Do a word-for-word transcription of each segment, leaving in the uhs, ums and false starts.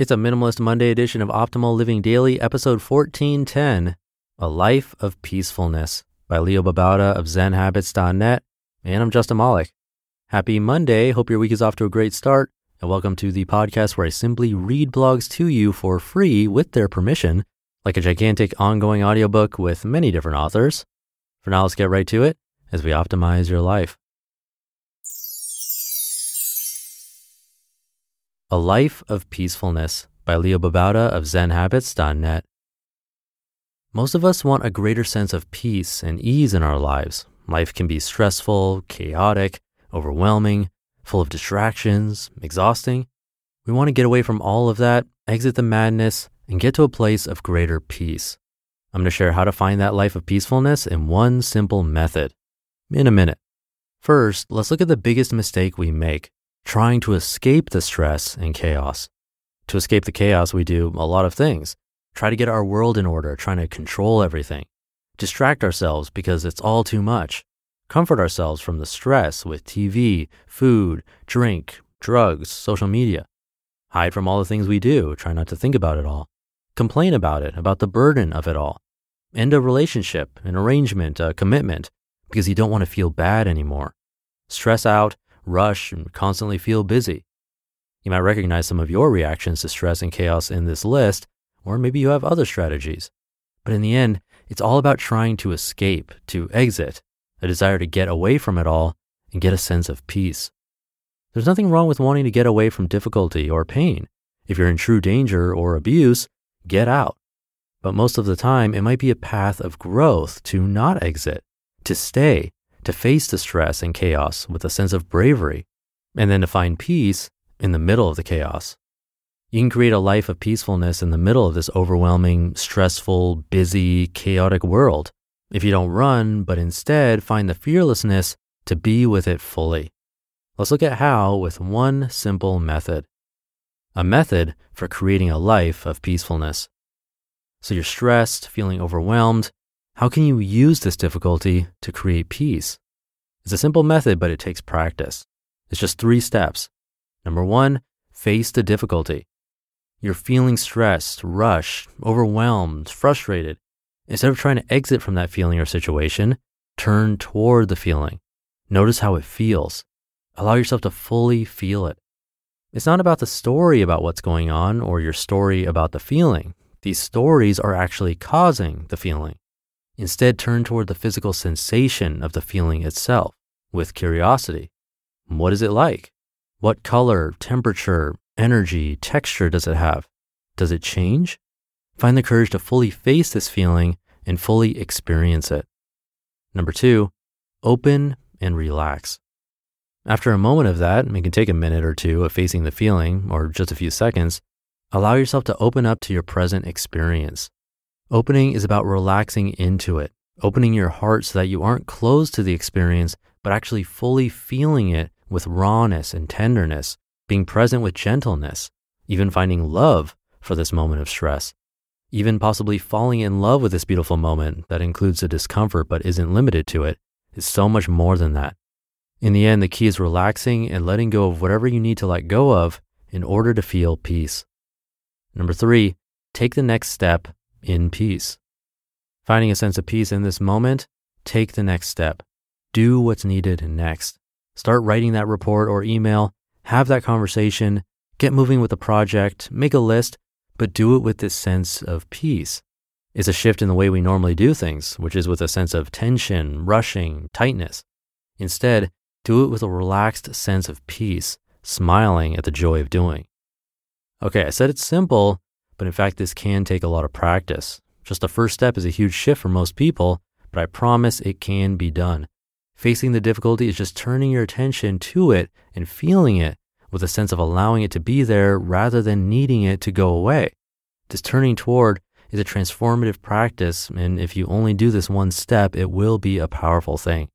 It's a Minimalist Monday edition of Optimal Living Daily, episode fourteen ten, A Life of Peacefulness, by Leo Babauta of zen habits dot net, and I'm Justin Mollick. Happy Monday. Hope your week is off to a great start, and welcome to the podcast where I simply read blogs to you for free with their permission, like a gigantic ongoing audiobook with many different authors. For now, let's get right to it as we optimize your life. A Life of Peacefulness, by Leo Babauta of zen habits dot net. Most of us want a greater sense of peace and ease in our lives. Life can be stressful, chaotic, overwhelming, full of distractions, exhausting. We want to get away from all of that, exit the madness, and get to a place of greater peace. I'm going to share how to find that life of peacefulness in one simple method in a minute. First, let's look at the biggest mistake we make: trying to escape the stress and chaos. To escape the chaos, we do a lot of things. Try to get our world in order, trying to control everything. Distract ourselves because it's all too much. Comfort ourselves from the stress with T V, food, drink, drugs, social media. Hide from all the things we do. Try not to think about it all. Complain about it, about the burden of it all. End a relationship, an arrangement, a commitment, because you don't want to feel bad anymore. Stress out, rush, and constantly feel busy. You might recognize some of your reactions to stress and chaos in this list, or maybe you have other strategies. But in the end, it's all about trying to escape, to exit, a desire to get away from it all and get a sense of peace. There's nothing wrong with wanting to get away from difficulty or pain. If you're in true danger or abuse, get out. But most of the time, it might be a path of growth to not exit, to stay, to face the stress and chaos with a sense of bravery, and then to find peace in the middle of the chaos. You can create a life of peacefulness in the middle of this overwhelming, stressful, busy, chaotic world if you don't run, but instead find the fearlessness to be with it fully. Let's look at how with one simple method. A method for creating a life of peacefulness. So you're stressed, feeling overwhelmed. How can you use this difficulty to create peace? It's a simple method, but it takes practice. It's just three steps. Number one, face the difficulty. You're feeling stressed, rushed, overwhelmed, frustrated. Instead of trying to exit from that feeling or situation, turn toward the feeling. Notice how it feels. Allow yourself to fully feel it. It's not about the story about what's going on or your story about the feeling. These stories are actually causing the feeling. Instead, turn toward the physical sensation of the feeling itself with curiosity. What is it like? What color, temperature, energy, texture does it have? Does it change? Find the courage to fully face this feeling and fully experience it. Number two, open and relax. After a moment of that, it can take a minute or two of facing the feeling or just a few seconds, allow yourself to open up to your present experience. Opening is about relaxing into it, opening your heart so that you aren't closed to the experience, but actually fully feeling it with rawness and tenderness, being present with gentleness, even finding love for this moment of stress, even possibly falling in love with this beautiful moment that includes the discomfort but isn't limited to it. It's so much more than that. In the end, the key is relaxing and letting go of whatever you need to let go of in order to feel peace. Number three, take the next step in peace. Finding a sense of peace in this moment, take the next step. Do what's needed next. Start writing that report or email, have that conversation, get moving with the project, make a list, but do it with this sense of peace. It's a shift in the way we normally do things, which is with a sense of tension, rushing, tightness. Instead, do it with a relaxed sense of peace, smiling at the joy of doing. Okay, I said it's simple, but in fact, this can take a lot of practice. Just the first step is a huge shift for most people, but I promise it can be done. Facing the difficulty is just turning your attention to it and feeling it with a sense of allowing it to be there rather than needing it to go away. This turning toward is a transformative practice, and if you only do this one step, it will be a powerful thing.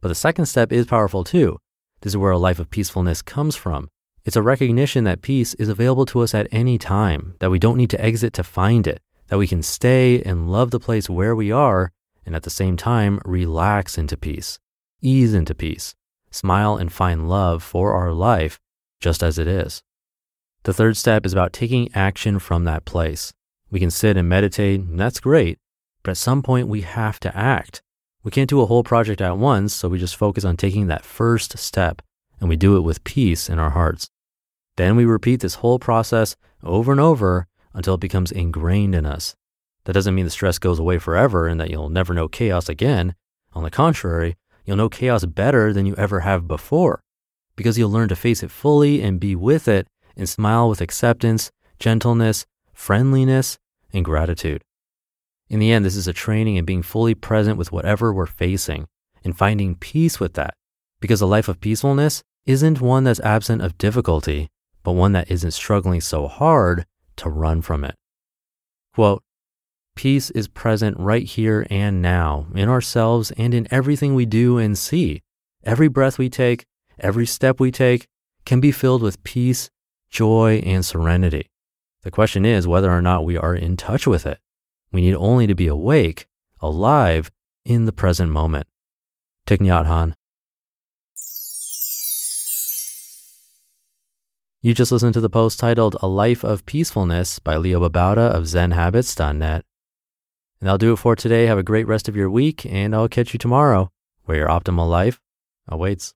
But the second step is powerful too. This is where a life of peacefulness comes from. It's a recognition that peace is available to us at any time, that we don't need to exit to find it, that we can stay and love the place where we are, and at the same time, relax into peace, ease into peace, smile and find love for our life just as it is. The third step is about taking action from that place. We can sit and meditate, and that's great, but at some point we have to act. We can't do a whole project at once, so we just focus on taking that first step, and we do it with peace in our hearts. Then we repeat this whole process over and over until it becomes ingrained in us. That doesn't mean the stress goes away forever and that you'll never know chaos again. On the contrary, you'll know chaos better than you ever have before, because you'll learn to face it fully and be with it and smile with acceptance, gentleness, friendliness, and gratitude. In the end, this is a training in being fully present with whatever we're facing and finding peace with that, because a life of peacefulness isn't one that's absent of difficulty, but one that isn't struggling so hard to run from it. Quote, "Peace is present right here and now in ourselves and in everything we do and see. Every breath we take, every step we take can be filled with peace, joy, and serenity. The question is whether or not we are in touch with it. We need only to be awake, alive, in the present moment." Thich Nhat Hanh. You just listened to the post titled A Life of Peacefulness by Leo Babauta of zen habits dot net. And that'll do it for today. Have a great rest of your week, and I'll catch you tomorrow where your optimal life awaits.